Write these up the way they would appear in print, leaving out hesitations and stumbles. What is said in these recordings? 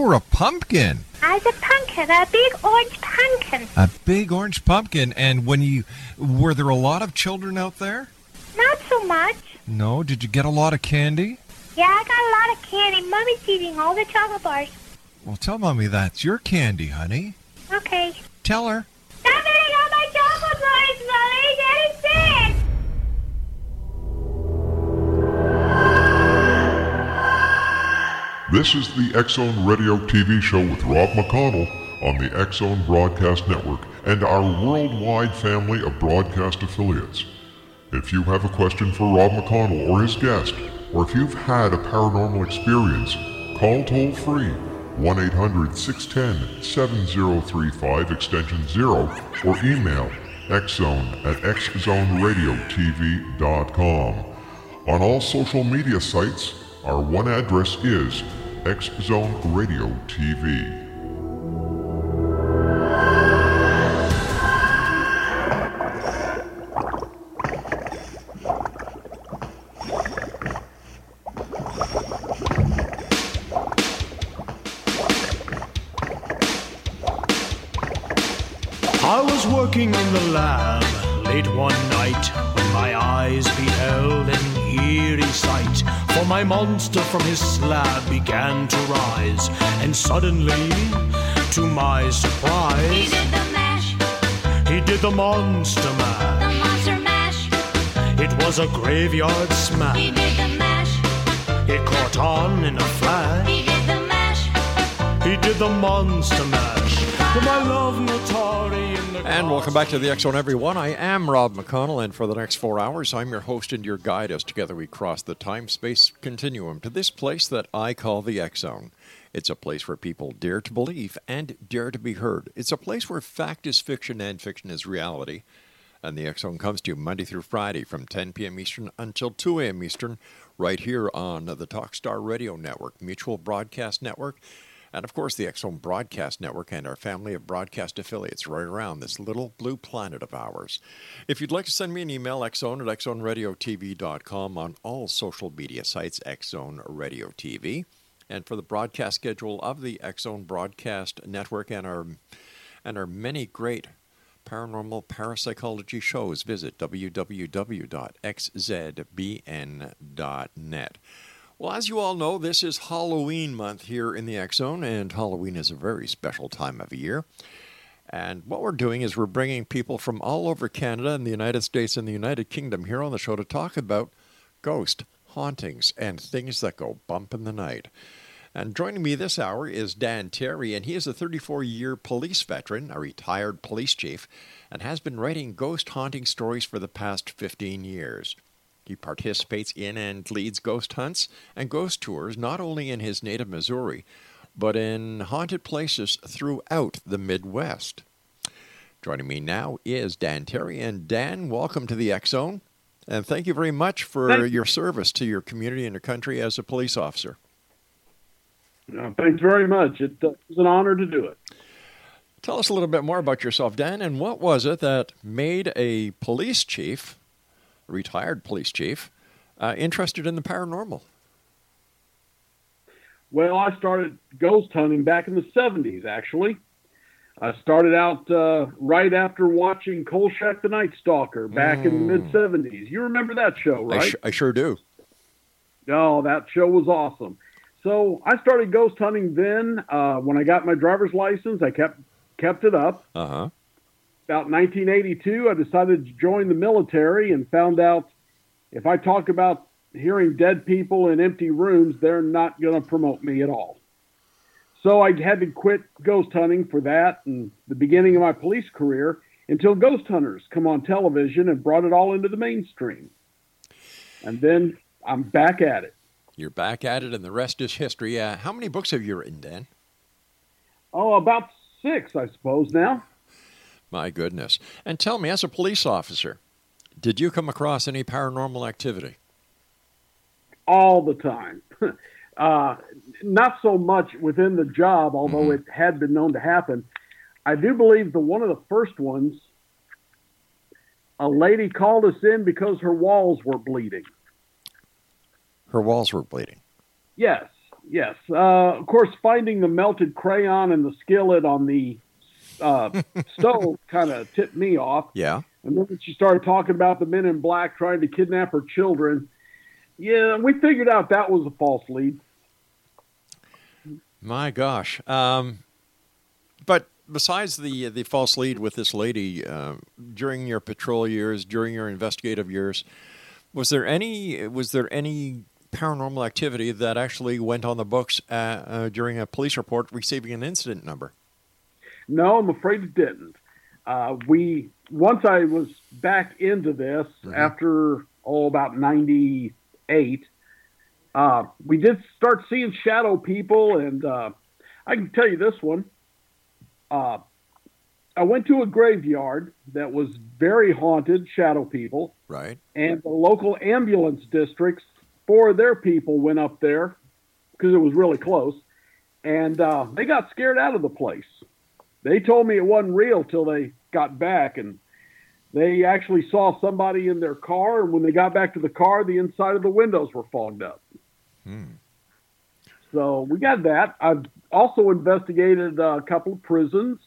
you were a pumpkin. I was a pumpkin, a big orange pumpkin. A big orange pumpkin. And when you, were there a lot of children out there? Not so much. No? Did you get a lot of candy? Yeah, I got a lot of candy. Mommy's eating all the chocolate bars. Well, tell Mommy that's your candy, honey. Okay. Tell her. Stop eating all my chocolate bars, Mommy. That is bad. This is the X-Zone Radio TV show with Rob McConnell on the X-Zone Broadcast Network and our worldwide family of broadcast affiliates. If you have a question for Rob McConnell or his guest, or if you've had a paranormal experience, call toll-free 1-800-610-7035 extension 0 or email xzone@xzoneradiotv.com. On all social media sites, our one address is X-Zone Radio TV. I was working in the lab late one night when my eyes beheld an eerie sight. For my monster from his slab began to rise, and suddenly, to my surprise, he did the mash. He did the monster mash. The monster mash. It was a graveyard smash. He did the mash. It caught on in a flash. He did the mash. He did the monster mash. To my love, Natari. And welcome back to the X Zone, everyone. I am Rob McConnell, and for the next 4 hours, I'm your host and your guide as together we cross the time-space continuum to this place that I call the X Zone. It's a place where people dare to believe and dare to be heard. It's a place where fact is fiction and fiction is reality. And the X Zone comes to you Monday through Friday from 10 p.m. Eastern until 2 a.m. Eastern, right here on the Talkstar Radio Network, Mutual Broadcast Network, and, of course, the X-Zone Broadcast Network and our family of broadcast affiliates right around this little blue planet of ours. If you'd like to send me an email, xzone@xzoneradiotv.com, on all social media sites, X-Zone Radio TV. And for the broadcast schedule of the X-Zone Broadcast Network and our many great paranormal parapsychology shows, visit www.xzbn.net. Well, as you all know, this is Halloween month here in the X-Zone, and Halloween is a very special time of year. And what we're doing is we're bringing people from all over Canada and the United States and the United Kingdom here on the show to talk about ghosts, hauntings, and things that go bump in the night. And joining me this hour is Dan Terry, and he is a 34-year police veteran, a retired police chief, and has been writing ghost haunting stories for the past 15 years. He participates in and leads ghost hunts and ghost tours, not only in his native Missouri, but in haunted places throughout the Midwest. Joining me now is Dan Terry. And Dan, welcome to the X-Zone. And thank you very much for your service to your community and your country as a police officer. Thanks very much. It was an honor to do it. Tell us a little bit more about yourself, Dan, and what was it that made a police chief, retired police chief, interested in the paranormal? Well, I started ghost hunting back in the 70s, actually. I started out right after watching Kolchak The Night Stalker back in the mid-70s. You remember that show, right? I sure do. Oh, that show was awesome. So I started ghost hunting then. When I got my driver's license, I kept it up. Uh-huh. About 1982, I decided to join the military and found out if I talk about hearing dead people in empty rooms, they're not going to promote me at all. So I had to quit ghost hunting for that and the beginning of my police career until ghost hunters come on television and brought it all into the mainstream. And then I'm back at it. You're back at it, and the rest is history. How many books have you written, Dan? Oh, about 6, I suppose now. My goodness. And tell me, as a police officer, did you come across any paranormal activity? All the time. Not so much within the job, although it had been known to happen. I do believe that one of the first ones, a lady called us in because her walls were bleeding. Her walls were bleeding? Yes. Yes. Of course, finding the melted crayon and the skillet on the stove kind of tipped me off. Yeah. And then she started talking about the men in black trying to kidnap her children. Yeah, we figured out that was a false lead. My gosh. But besides the false lead with this lady, during your patrol years, during your investigative years, was there any paranormal activity that actually went on the books during a police report receiving an incident number? No, I'm afraid it didn't. Once I was back into this, mm-hmm. after about 98, we did start seeing shadow people, and I can tell you this one. I went to a graveyard that was very haunted, shadow people. Right. And the local ambulance districts, 4 of their people went up there because it was really close, and they got scared out of the place. They told me it wasn't real till they got back, and they actually saw somebody in their car, and when they got back to the car, the inside of the windows were fogged up. Hmm. So we got that. I've also investigated a couple of prisons,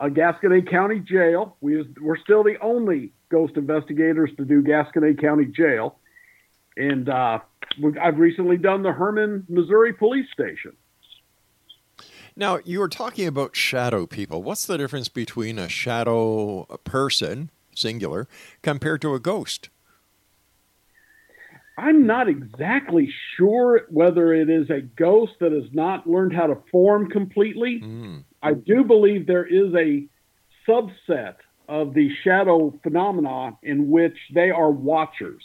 a Gascogne County Jail. We're still the only ghost investigators to do Gascogne County Jail. And I've recently done the Hermann, Missouri police station. Now, you were talking about shadow people. What's the difference between a shadow person, singular, compared to a ghost? I'm not exactly sure whether it is a ghost that has not learned how to form completely. Mm. I do believe there is a subset of the shadow phenomena in which they are watchers.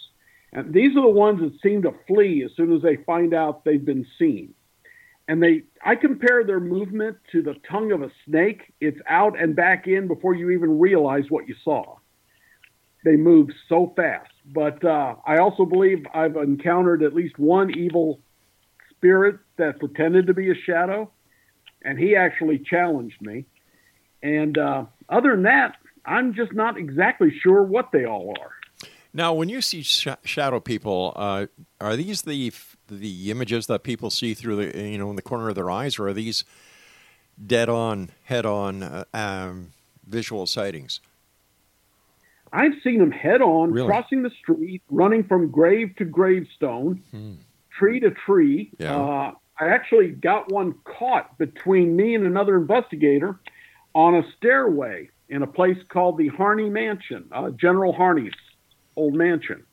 And these are the ones that seem to flee as soon as they find out they've been seen. And I compare their movement to the tongue of a snake. It's out and back in before you even realize what you saw. They move so fast. But I also believe I've encountered at least one evil spirit that pretended to be a shadow, and he actually challenged me. And other than that, I'm just not exactly sure what they all are. Now, when you see shadow people, are these the images that people see through the in the corner of their eyes, or are these dead-on, head-on visual sightings? I've seen them head-on, really? Crossing the street, running from grave to gravestone, tree to tree. Yeah. I actually got one caught between me and another investigator on a stairway in a place called the Harney Mansion, General Harney's old mansion.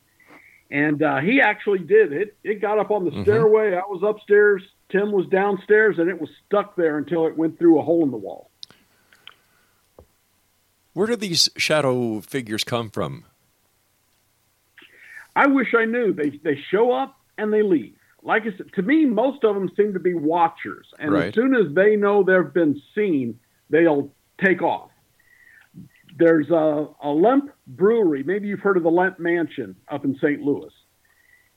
And he actually did it. It got up on the stairway. I was upstairs. Tim was downstairs, and it was stuck there until it went through a hole in the wall. Where do these shadow figures come from? I wish I knew. They show up and they leave. Like I said, to me, most of them seem to be watchers. And right. As soon as they know they've been seen, they'll take off. There's a Lemp Brewery. Maybe you've heard of the Lemp Mansion up in St. Louis.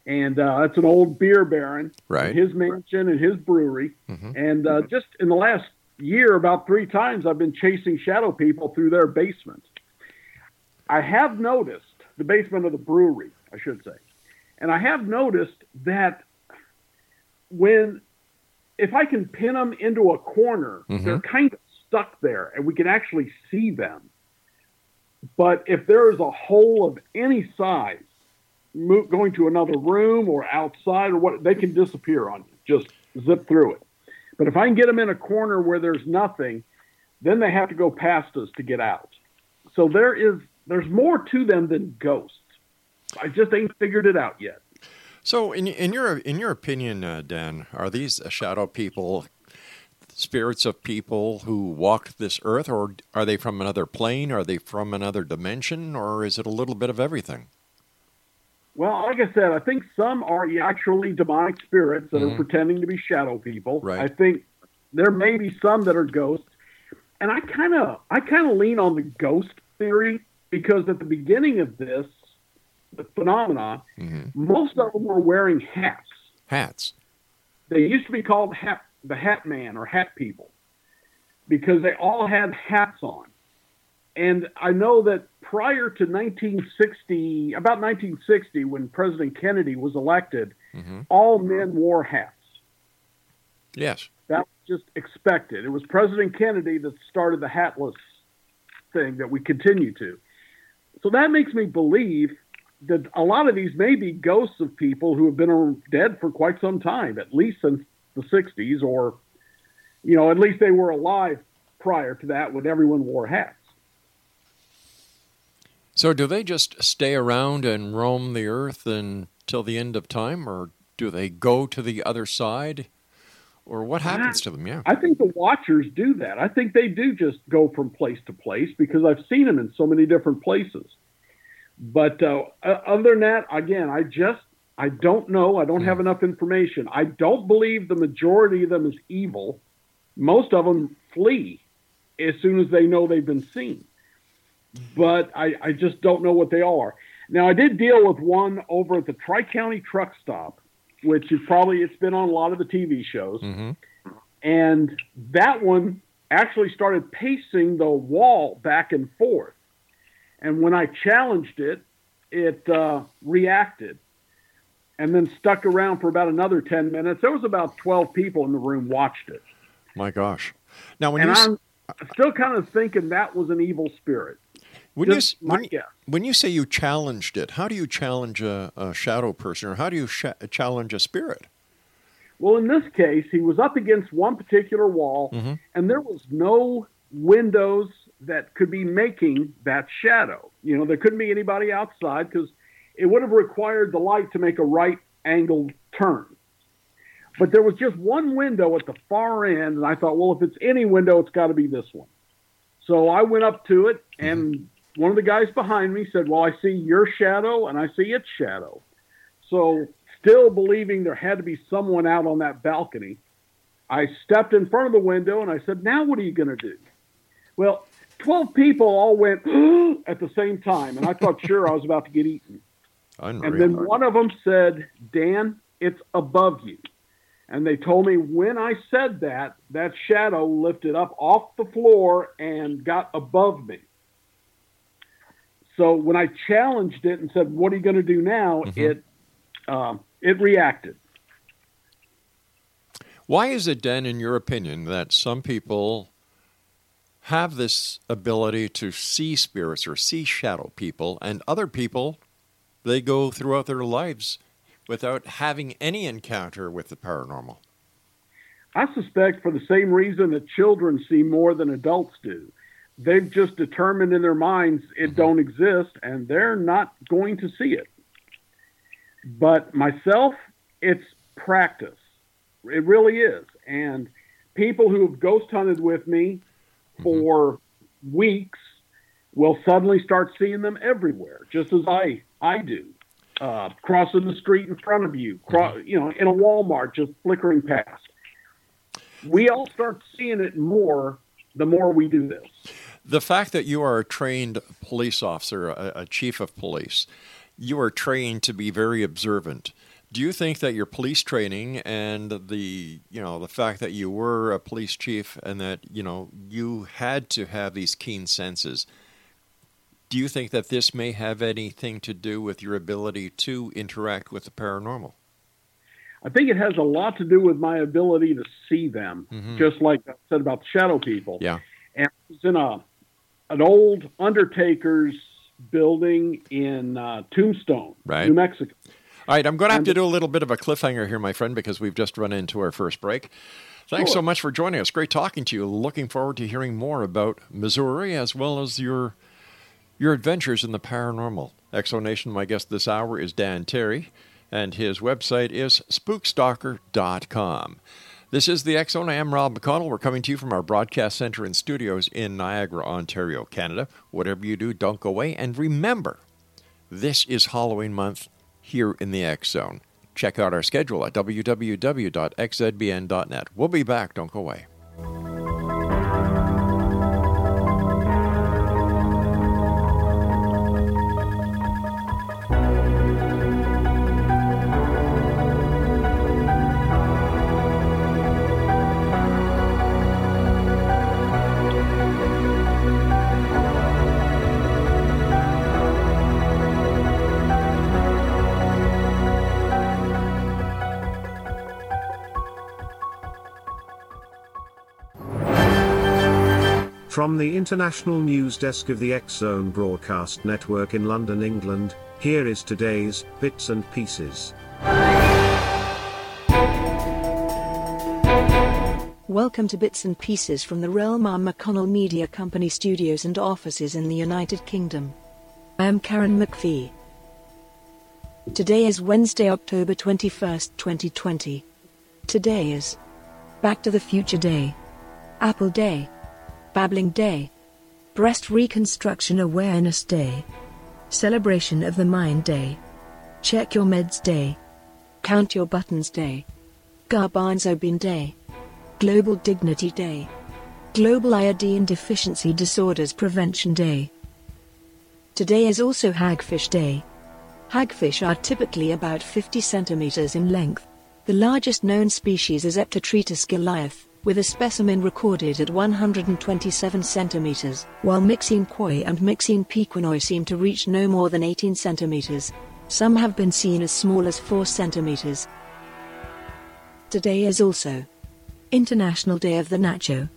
And that's an old beer baron. Right. His mansion and his brewery. Mm-hmm. And just in the last year, about 3 times, I've been chasing shadow people through their basement. I have noticed, the basement of the brewery, I should say. And I have noticed that if I can pin them into a corner, they're kind of stuck there and we can actually see them. But if there is a hole of any size, going to another room or outside or what, they can disappear on you. Just zip through it. But if I can get them in a corner where there's nothing, then they have to go past us to get out. So there's more to them than ghosts. I just ain't figured it out yet. So in your opinion, Dan, are these shadow people spirits of people who walked this earth, or are they from another plane? Are they from another dimension, or is it a little bit of everything? Well, like I said, I think some are actually demonic spirits that are pretending to be shadow people. Right. I think there may be some that are ghosts, and I kind of lean on the ghost theory because at the beginning of this phenomena, most of them were wearing hats. Hats. They used to be called the hat man or hat people because they all had hats on. And I know that prior to 1960, when President Kennedy was elected, all men wore hats. Yes. That was just expected. It was President Kennedy that started the hatless thing that we continue to. So that makes me believe that a lot of these may be ghosts of people who have been dead for quite some time, at least since the 60s, or, you know, at least they were alive prior to that when everyone wore hats. So do they just stay around and roam the earth until the end of time, or do they go to the other side? Or what happens to them? Yeah, I think the Watchers do that. I think they do just go from place to place because I've seen them in so many different places. But other than that, again, I don't know. I don't have enough information. I don't believe the majority of them is evil. Most of them flee as soon as they know they've been seen. But I just don't know what they all are. Now, I did deal with one over at the Tri-County Truck Stop, which is probably, it's been on a lot of the TV shows. Mm-hmm. And that one actually started pacing the wall back and forth. And when I challenged it, it reacted and then stuck around for about another 10 minutes. There was about 12 people in the room watched it. My gosh. Now, when I'm still kind of thinking that was an evil spirit. When you say you challenged it, how do you challenge a shadow person, or how do you challenge a spirit? Well, in this case, he was up against one particular wall, mm-hmm. and there was no windows that could be making that shadow. You know, there couldn't be anybody outside because it would have required the light to make a right-angled turn. But there was just one window at the far end, and I thought, well, if it's any window, it's got to be this one. So I went up to it, and mm-hmm. one of the guys behind me said, well, I see your shadow, and I see its shadow. So still believing there had to be someone out on that balcony, I stepped in front of the window, and I said, now what are you going to do? Well, 12 people all went at the same time, and I thought, sure, I was about to get eaten. Unreal. And then one of them said, Dan, it's above you. And they told me when I said that, that shadow lifted up off the floor and got above me. So when I challenged it and said, what are you going to do now? Mm-hmm. It reacted. Why is it, Dan, in your opinion, that some people have this ability to see spirits or see shadow people, and other people, they go throughout their lives without having any encounter with the paranormal? I suspect for the same reason that children see more than adults do. They've just determined in their minds it mm-hmm. don't exist, and they're not going to see it. But myself, it's practice. It really is. And people who have ghost hunted with me mm-hmm. for weeks will suddenly start seeing them everywhere, just as I do. Crossing the street in front of you, in a Walmart, just flickering past. We all start seeing it more the more we do this. The fact that you are a trained police officer, a chief of police, you are trained to be very observant. Do you think that your police training and the fact that you were a police chief and that, you know, you had to have these keen senses, do you think that this may have anything to do with your ability to interact with the paranormal? I think it has a lot to do with my ability to see them, mm-hmm. just like I said about the shadow people. Yeah. And I was in an old undertaker's building in Tombstone, right. New Mexico. All right, I'm going to have to do a little bit of a cliffhanger here, my friend, because we've just run into our first break. Thanks so much for joining us. Great talking to you. Looking forward to hearing more about Missouri as well as your adventures in the paranormal. Exonation, my guest this hour is Dan Terry, and his website is spookstalker.com. This is the Exone. I am Rob McConnell. We're coming to you from our broadcast center and studios in Niagara, Ontario, Canada. Whatever you do, don't go away. And remember, this is Halloween month here in the Exone. Check out our schedule at www.xzbn.net. We'll be back. Don't go away. From the international news desk of the X-Zone Broadcast Network in London, England, here is today's Bits and Pieces. Welcome to Bits and Pieces from the Rel-Mar McConnell Media Company studios and offices in the United Kingdom. I am Karen McPhee. Today is Wednesday, October 21, 2020. Today is Back to the Future Day, Apple Day, Babbling Day, Breast Reconstruction Awareness Day, Celebration of the Mind Day, Check Your Meds Day, Count Your Buttons Day, Garbanzo Bean Day, Global Dignity Day, Global Iodine Deficiency Disorders Prevention Day. Today is also Hagfish Day. Hagfish are typically about 50 centimeters in length. The largest known species is Eptatretus goliath, with a specimen recorded at 127 centimeters, while Mixine Koi and Mixine piquinoy seem to reach no more than 18 centimeters. Some have been seen as small as 4 centimeters. Today is also International Day of the Nacho,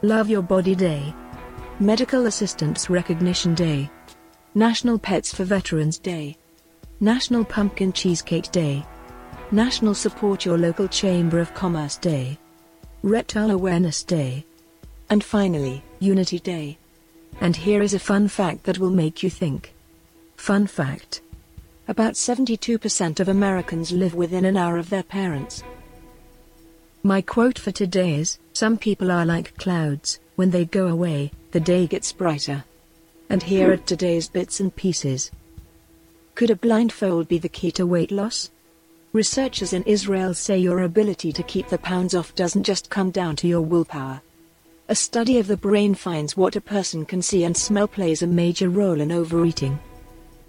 Love Your Body Day, Medical Assistance Recognition Day, National Pets for Veterans Day, National Pumpkin Cheesecake Day, National Support Your Local Chamber of Commerce Day, Reptile Awareness Day, and finally, Unity Day. And here is a fun fact that will make you think. Fun fact: about 72% of Americans live within an hour of their parents. My quote for today is, "Some people are like clouds, when they go away, the day gets brighter." And here are today's Bits and Pieces. Could a blindfold be the key to weight loss? Researchers in Israel say your ability to keep the pounds off doesn't just come down to your willpower. A study of the brain finds what a person can see and smell plays a major role in overeating.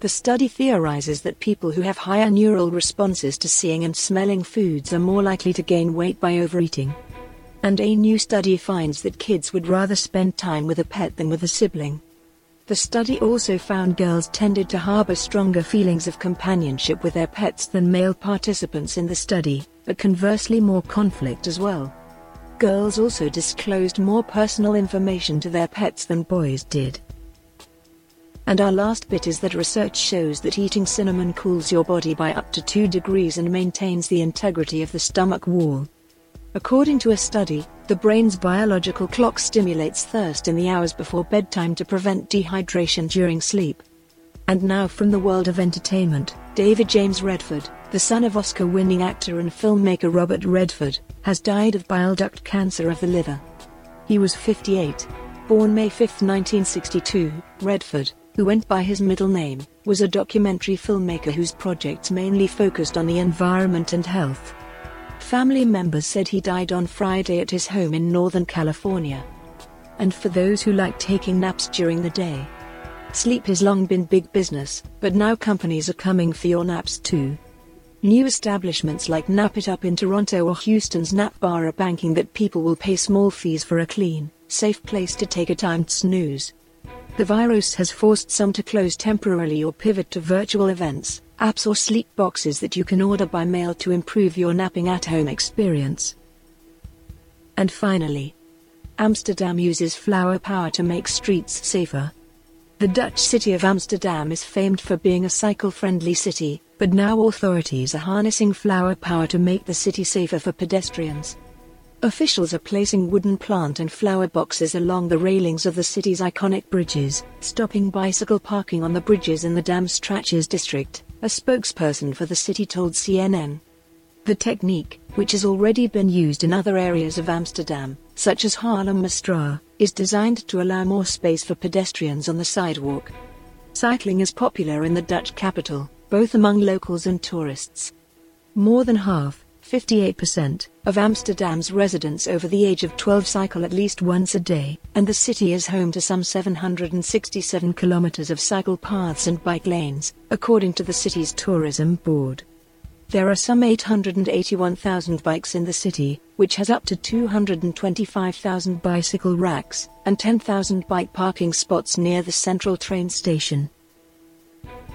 The study theorizes that people who have higher neural responses to seeing and smelling foods are more likely to gain weight by overeating. And a new study finds that kids would rather spend time with a pet than with a sibling. The study also found girls tended to harbor stronger feelings of companionship with their pets than male participants in the study, but conversely more conflict as well. Girls also disclosed more personal information to their pets than boys did. And our last bit is that research shows that eating cinnamon cools your body by up to 2 degrees and maintains the integrity of the stomach wall. According to a study, the brain's biological clock stimulates thirst in the hours before bedtime to prevent dehydration during sleep. And now from the world of entertainment, David James Redford, the son of Oscar-winning actor and filmmaker Robert Redford, has died of bile duct cancer of the liver. He was 58. Born May 5, 1962, Redford, who went by his middle name, was a documentary filmmaker whose projects mainly focused on the environment and health. Family members said he died on Friday at his home in Northern California. And for those who like taking naps during the day, sleep has long been big business, but now companies are coming for your naps too. New establishments like Nap It Up in Toronto or Houston's Nap Bar are banking that people will pay small fees for a clean, safe place to take a timed snooze. The virus has forced some to close temporarily or pivot to virtual events, apps or sleep boxes that you can order by mail to improve your napping at home experience. And finally, Amsterdam uses flower power to make streets safer. The Dutch city of Amsterdam is famed for being a cycle-friendly city, but now authorities are harnessing flower power to make the city safer for pedestrians. Officials are placing wooden plant and flower boxes along the railings of the city's iconic bridges, stopping bicycle parking on the bridges in the Damstraatjes district, a spokesperson for the city told CNN. The technique, which has already been used in other areas of Amsterdam, such as Haarlem-Maastraat, is designed to allow more space for pedestrians on the sidewalk. Cycling is popular in the Dutch capital, both among locals and tourists. More than half, 58%, of Amsterdam's residents over the age of 12 cycle at least once a day, and the city is home to some 767 kilometers of cycle paths and bike lanes, according to the city's tourism board. There are some 881,000 bikes in the city, which has up to 225,000 bicycle racks, and 10,000 bike parking spots near the central train station.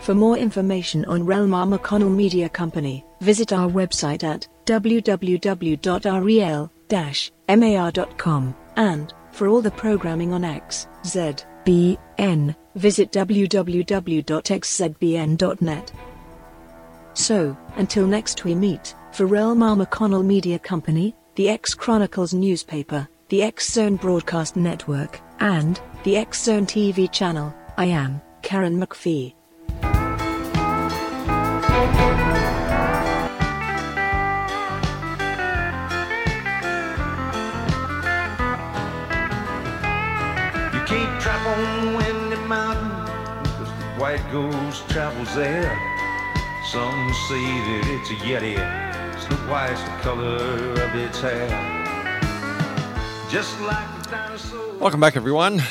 For more information on Rel-Mar McConnell Media Company, visit our website at www.rel-mar.com. And, for all the programming on XZBN, visit www.xzbn.net. So, until next we meet, for Rel-Mar McConnell Media Company, the X Chronicles newspaper, the X-Zone Broadcast Network, and the X-Zone TV channel, I am Karen McPhee. You can't trap on Windy Mountain, because the white ghost travels there. Some say that it's a yeti, it's twice the color of its hair. Just like the dinosaur. Welcome back, everyone.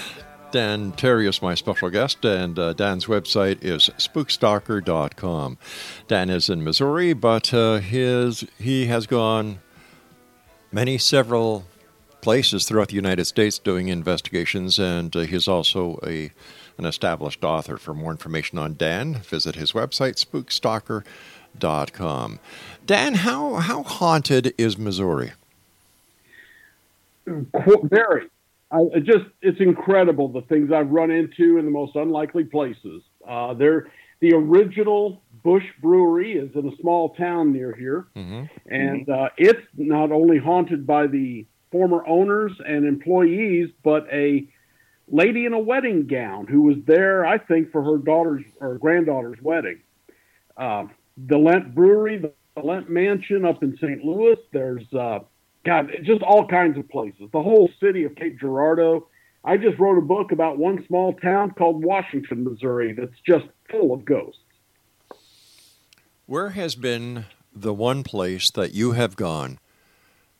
Dan Terry is my special guest, and Dan's website is spookstalker.com. Dan is in Missouri, but he has gone several places throughout the United States doing investigations, and he's also an established author. For more information on Dan, visit his website, spookstalker.com. Dan, how haunted is Missouri? Very. It's incredible the things I've run into in the most unlikely places. The original Bush Brewery is in a small town near here, and it's not only haunted by the former owners and employees, but a lady in a wedding gown who was there, I think, for her daughter's or granddaughter's wedding. The Lemp Brewery, the Lemp Mansion up in St. Louis, there's... God, just all kinds of places. The whole city of Cape Girardeau. I just wrote a book about one small town called Washington, Missouri, that's just full of ghosts. Where has been the one place that you have gone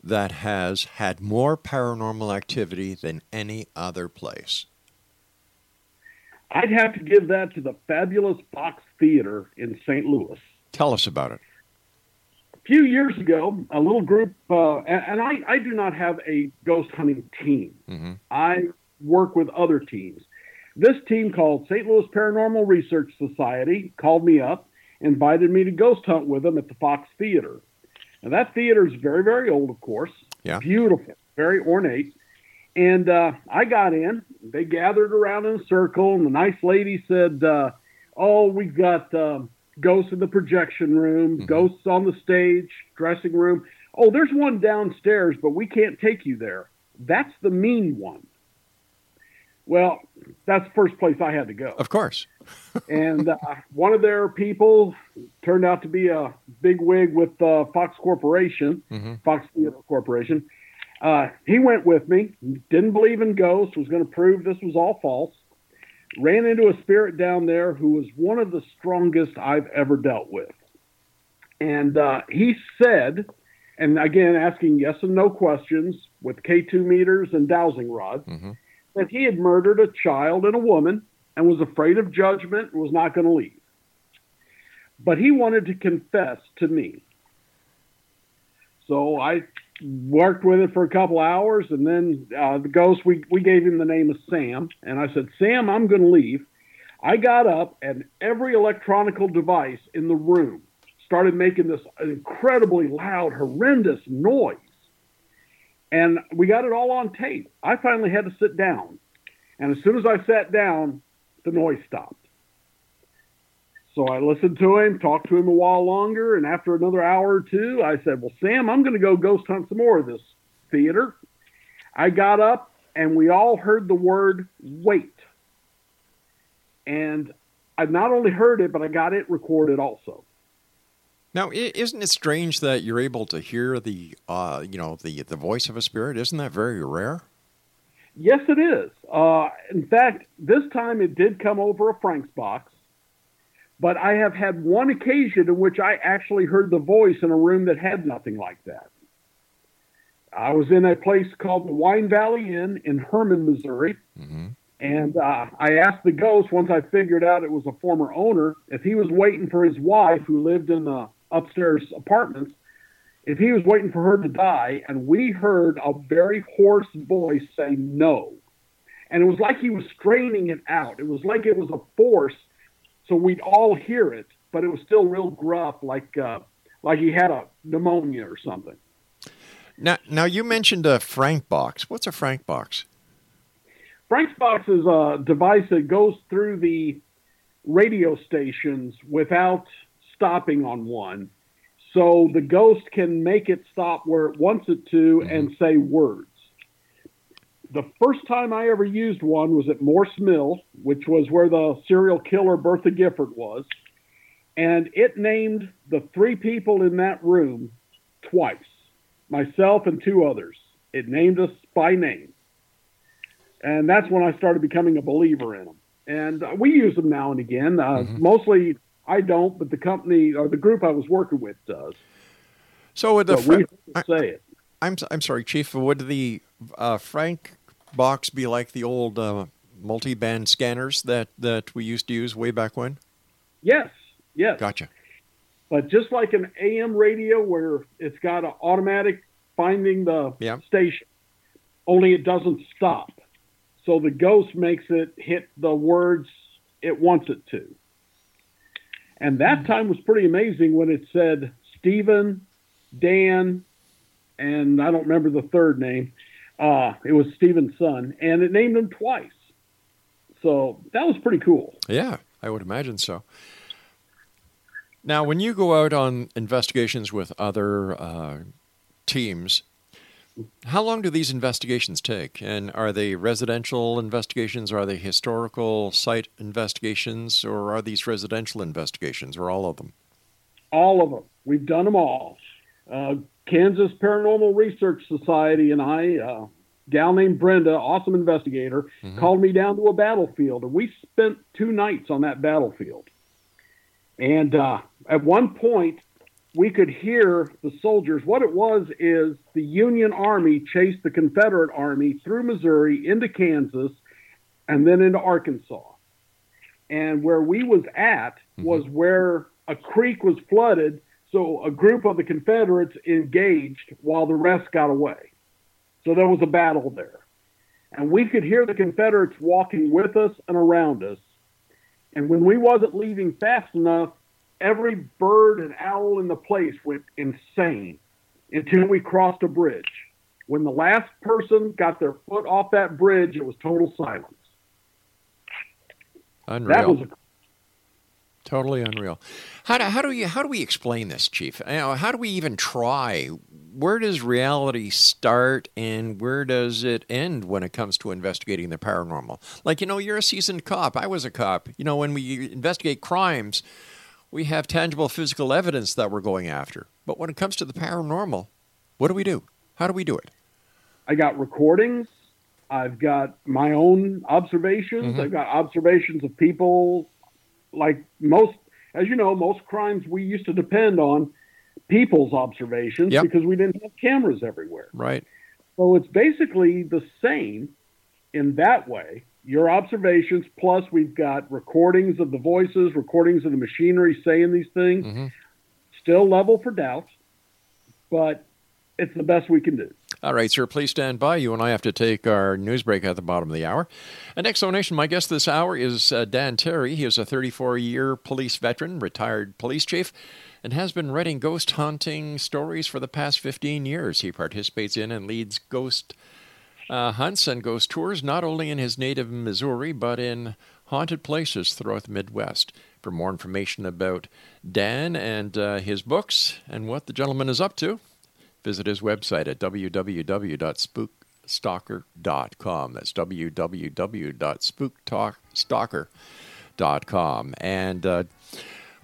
that has had more paranormal activity than any other place? I'd have to give that to the fabulous Fox Theater in St. Louis. Tell us about it. A few years ago, a little group, and I do not have a ghost hunting team. I work with other teams. This team called St. Louis Paranormal Research Society called me up, invited me to ghost hunt with them at the Fox Theater. Now, that theater is very, very old, of course. Yeah. Beautiful, very ornate. And I got in. They gathered around in a circle, and the nice lady said, we've got... ghosts in the projection room, ghosts on the stage, dressing room. Oh, there's one downstairs, but we can't take you there. That's the mean one. Well, that's the first place I had to go. Of course. And one of their people turned out to be a bigwig with Fox Corporation, Fox Theater Corporation. He went with me, didn't believe in ghosts, was going to prove this was all false. Ran into a spirit down there who was one of the strongest I've ever dealt with. And he said, and again, asking yes and no questions with K2 meters and dowsing rods, that he had murdered a child and a woman and was afraid of judgment and was not going to leave. But he wanted to confess to me. So I worked with it for a couple hours, and then the ghost, we gave him the name of Sam, and I said, Sam, I'm going to leave. I got up, and every electronic device in the room started making this incredibly loud, horrendous noise, and we got it all on tape. I finally had to sit down, and as soon as I sat down, the noise stopped. So I listened to him, talked to him a while longer, and after another hour or two, I said, well, Sam, I'm going to go ghost hunt some more of this theater. I got up, and we all heard the word, wait. And I not only heard it, but I got it recorded also. Now, isn't it strange that you're able to hear the voice of a spirit? Isn't that very rare? Yes, it is. In fact, this time it did come over a Frank's box. But I have had one occasion in which I actually heard the voice in a room that had nothing like that. I was in a place called the Wine Valley Inn in Hermann, Missouri. And I asked the ghost, once I figured out it was a former owner, if he was waiting for his wife, who lived in the upstairs apartments, if he was waiting for her to die. And we heard a very hoarse voice say no. And it was like he was straining it out. It was like it was a force. So we'd all hear it, but it was still real gruff, like he had a pneumonia or something. Now you mentioned a Frank box. What's a Frank box? Frank's box is a device that goes through the radio stations without stopping on one. So the ghost can make it stop where it wants it to and say words. The first time I ever used one was at Morse Mill, which was where the serial killer Bertha Gifford was. And it named the three people in that room twice, myself and two others. It named us by name. And that's when I started becoming a believer in them. And we use them now and again. Mostly I don't, but the company or the group I was working with does. So would the I'm sorry, Chief. Would the Frank box be like the old multi-band scanners that we used to use way back when? Yes. Gotcha. But just like an AM radio where it's got an automatic finding the station, only it doesn't stop. So the ghost makes it hit the words it wants it to. And that time was pretty amazing when it said Stephen, Dan, and I don't remember the third name. It was Stephen's son, and it named him twice. So that was pretty cool. Yeah, I would imagine so. Now, when you go out on investigations with other teams, how long do these investigations take? And are they residential investigations? Are they historical site investigations? Or are these residential investigations? Or all of them? All of them. We've done them all. Kansas Paranormal Research Society and I, a gal named Brenda, awesome investigator, called me down to a battlefield. And we spent 2 nights on that battlefield. And at one point, we could hear the soldiers. What it was is the Union Army chased the Confederate Army through Missouri into Kansas and then into Arkansas. And where we was at was where a creek was flooded, so a group of the Confederates engaged while the rest got away. So there was a battle there. And we could hear the Confederates walking with us and around us. And when we wasn't leaving fast enough, every bird and owl in the place went insane until we crossed a bridge. When the last person got their foot off that bridge, it was total silence. Unreal. That was totally unreal. How do we explain this, Chief? How do we even try? Where does reality start and where does it end when it comes to investigating the paranormal? Like, you're a seasoned cop. I was a cop. When we investigate crimes, we have tangible physical evidence that we're going after. But when it comes to the paranormal, what do we do? How do we do it? I got recordings. I've got my own observations. I've got observations of people. Like most crimes we used to depend on people's observations because we didn't have cameras everywhere. Right. So it's basically the same in that way. Your observations, plus we've got recordings of the voices, recordings of the machinery saying these things, still level for doubt, but it's the best we can do. All right, sir, please stand by. You and I have to take our news break at the bottom of the hour. And X-Zone Nation, my guest this hour is Dan Terry. He is a 34-year police veteran, retired police chief, and has been writing ghost haunting stories for the past 15 years. He participates in and leads ghost hunts and ghost tours, not only in his native Missouri, but in haunted places throughout the Midwest. For more information about Dan and his books and what the gentleman is up to, visit his website at www.spookstalker.com. That's www.spookstalker.com. And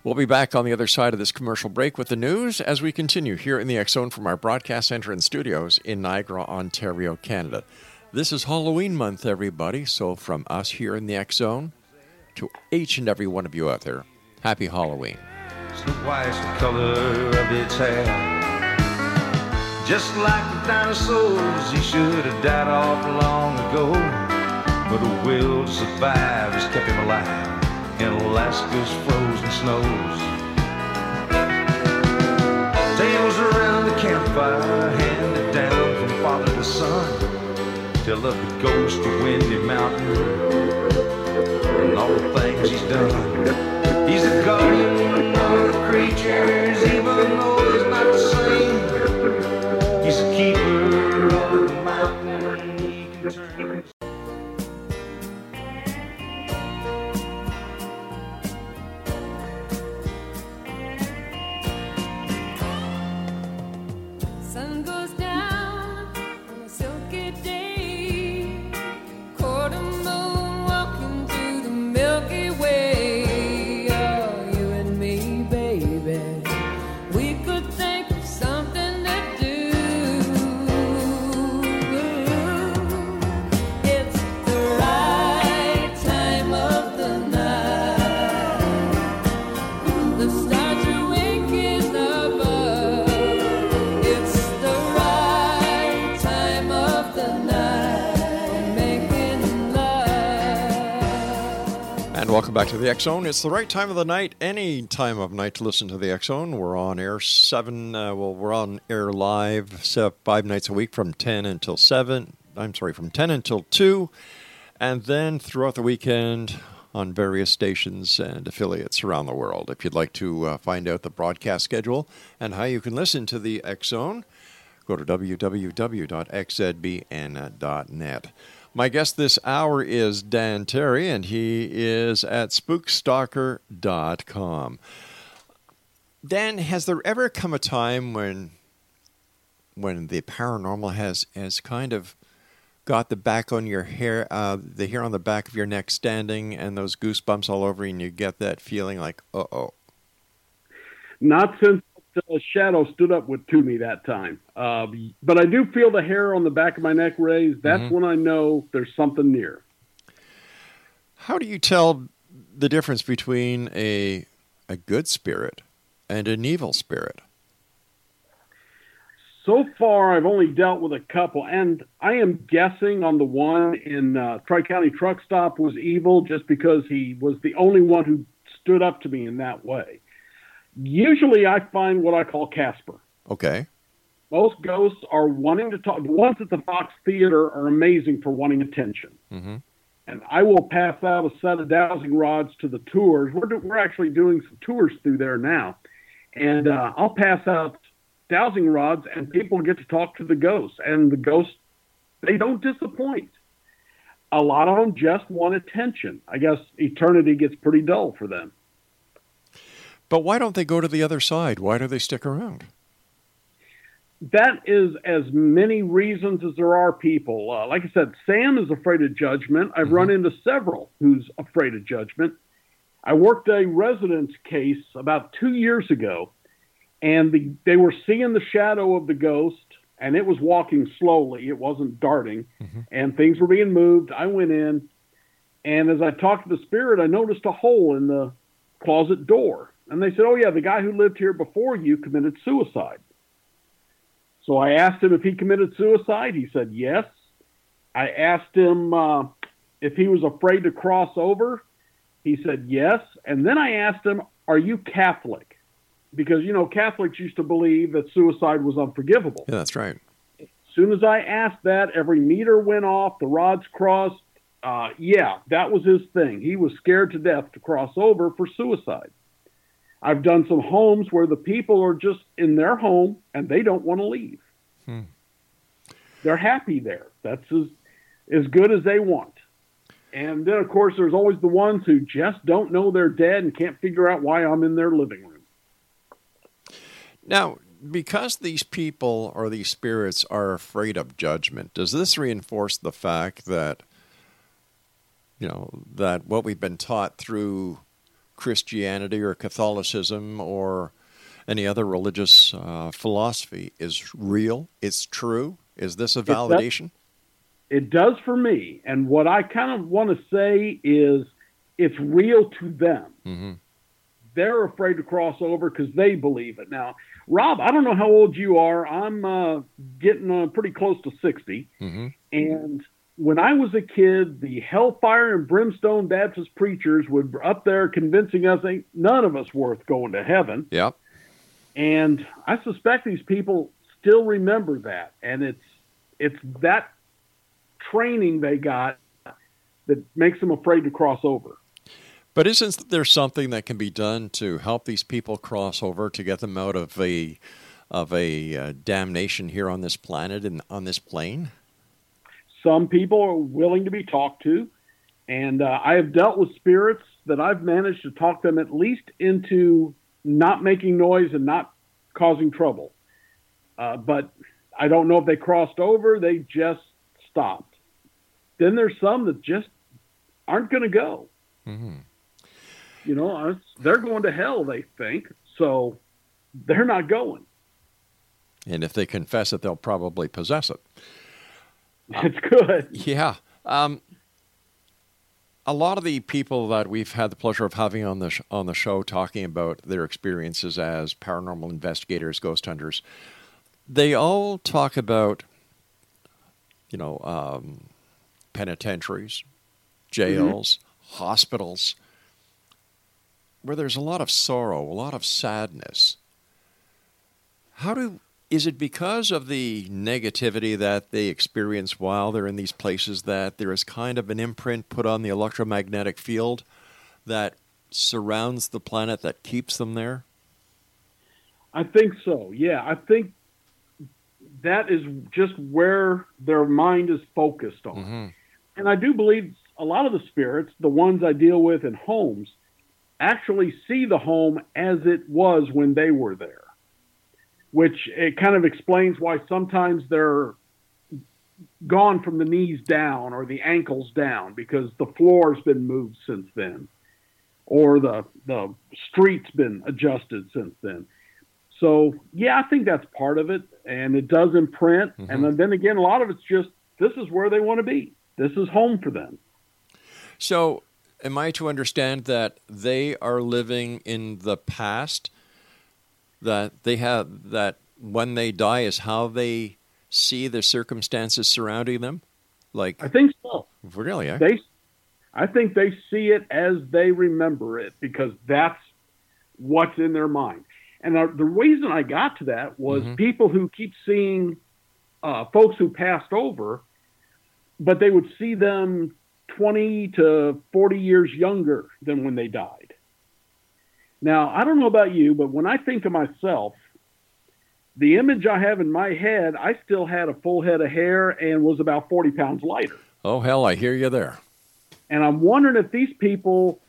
we'll be back on the other side of this commercial break with the news as we continue here in the X-Zone from our broadcast center and studios in Niagara, Ontario, Canada. This is Halloween month, everybody, so from us here in the X-Zone to each and every one of you out there, happy Halloween. It's the white color of its hair. Just like the dinosaurs, he should have died off long ago, but the will to survive has kept him alive in Alaska's frozen snows. Tales around the campfire, handed down from father to son, tell of the ghost of Windy Mountain and all the things he's done. He's the guardian of creatures, even though he's not the same. He's a keeper And welcome back to the X-Zone. It's the right time of the night, any time of night, to listen to the X-Zone. We're on air we're on air live 5 nights a week from 10 until 7. I'm sorry, from 10 until 2. And then throughout the weekend on various stations and affiliates around the world. If you'd like to find out the broadcast schedule and how you can listen to the X-Zone, go to www.xzbn.net. My guest this hour is Dan Terry, and he is at spookstalker.com. Dan, has there ever come a time when the paranormal has kind of got the back on your hair, the hair on the back of your neck standing, and those goosebumps all over, and you get that feeling like, uh-oh? Not since the shadow stood up to me that time. But I do feel the hair on the back of my neck raise. That's when I know there's something near. How do you tell the difference between a good spirit and an evil spirit? So far, I've only dealt with a couple, and I am guessing on the one in Tri-County Truck Stop was evil just because he was the only one who stood up to me in that way. Usually I find what I call Casper. Okay. Most ghosts are wanting to talk. The ones at the Fox Theater are amazing for wanting attention. Mm-hmm. And I will pass out a set of dowsing rods to the tours. We're actually doing some tours through there now. And I'll pass out dowsing rods, and people get to talk to the ghosts. And the ghosts, they don't disappoint. A lot of them just want attention. I guess eternity gets pretty dull for them. But why don't they go to the other side? Why do they stick around? That is as many reasons as there are people. Like I said, Sam is afraid of judgment. I've run into several who's afraid of judgment. I worked a residence case about 2 years ago, and they were seeing the shadow of the ghost, and it was walking slowly. It wasn't darting, and things were being moved. I went in, and as I talked to the spirit, I noticed a hole in the closet door. And they said, oh, yeah, the guy who lived here before you committed suicide. So I asked him if he committed suicide. He said yes. I asked him if he was afraid to cross over. He said yes. And then I asked him, are you Catholic? Because, you know, Catholics used to believe that suicide was unforgivable. Yeah, that's right. As soon as I asked that, every meter went off, the rods crossed. Yeah, that was his thing. He was scared to death to cross over for suicide. I've done some homes where the people are just in their home and they don't want to leave. They're happy there. That's as good as they want. And then, of course, there's always the ones who just don't know they're dead and can't figure out why I'm in their living room. Now, because these people or these spirits are afraid of judgment, does this reinforce the fact that, you know, that what we've been taught through Christianity or Catholicism or any other religious philosophy is real? It's true? Is this a validation? It does for me. And what I kind of want to say is it's real to them. They're afraid to cross over because they believe it. Now, Rob, I don't know how old you are. I'm getting pretty close to 60. And when I was a kid, the hellfire and brimstone Baptist preachers would up there convincing us ain't none of us worth going to heaven. Yep. And I suspect these people still remember that. And it's that training they got that makes them afraid to cross over. But isn't there something that can be done to help these people cross over, to get them out of a damnation here on this planet and on this plane? Some people are willing to be talked to, and I have dealt with spirits that I've managed to talk them at least into not making noise and not causing trouble. But I don't know if they crossed over. They just stopped. Then there's some that just aren't going to go. You know, they're going to hell, they think, so they're not going. And if they confess it, they'll probably possess it. That's good. Yeah. A lot of the people that we've had the pleasure of having on the show talking about their experiences as paranormal investigators, ghost hunters, they all talk about, you know, penitentiaries, jails, hospitals, where there's a lot of sorrow, a lot of sadness. Is it because of the negativity that they experience while they're in these places that there is kind of an imprint put on the electromagnetic field that surrounds the planet that keeps them there? I think so, yeah. I think that is just where their mind is focused on. Mm-hmm. And I do believe a lot of the spirits, the ones I deal with in homes, actually see the home as it was when they were there. Which it kind of explains why sometimes they're gone from the knees down or the ankles down because the floor's been moved since then or the street's been adjusted since then. So, yeah, I think that's part of it, and it does imprint. Mm-hmm. And then again, a lot of it's just this is where they want to be. This is home for them. So am I to understand that they are living in the past? That they have, that when they die is how they see the circumstances surrounding them? Like I think so. Really? Eh? I think they see it as they remember it because that's what's in their mind. And the reason I got to that was mm-hmm. people who keep seeing folks who passed over, but they would see them 20 to 40 years younger than when they died. Now, I don't know about you, but when I think of myself, the image I have in my head, I still had a full head of hair and was about 40 pounds lighter. Oh, hell, I hear you there. And I'm wondering if these people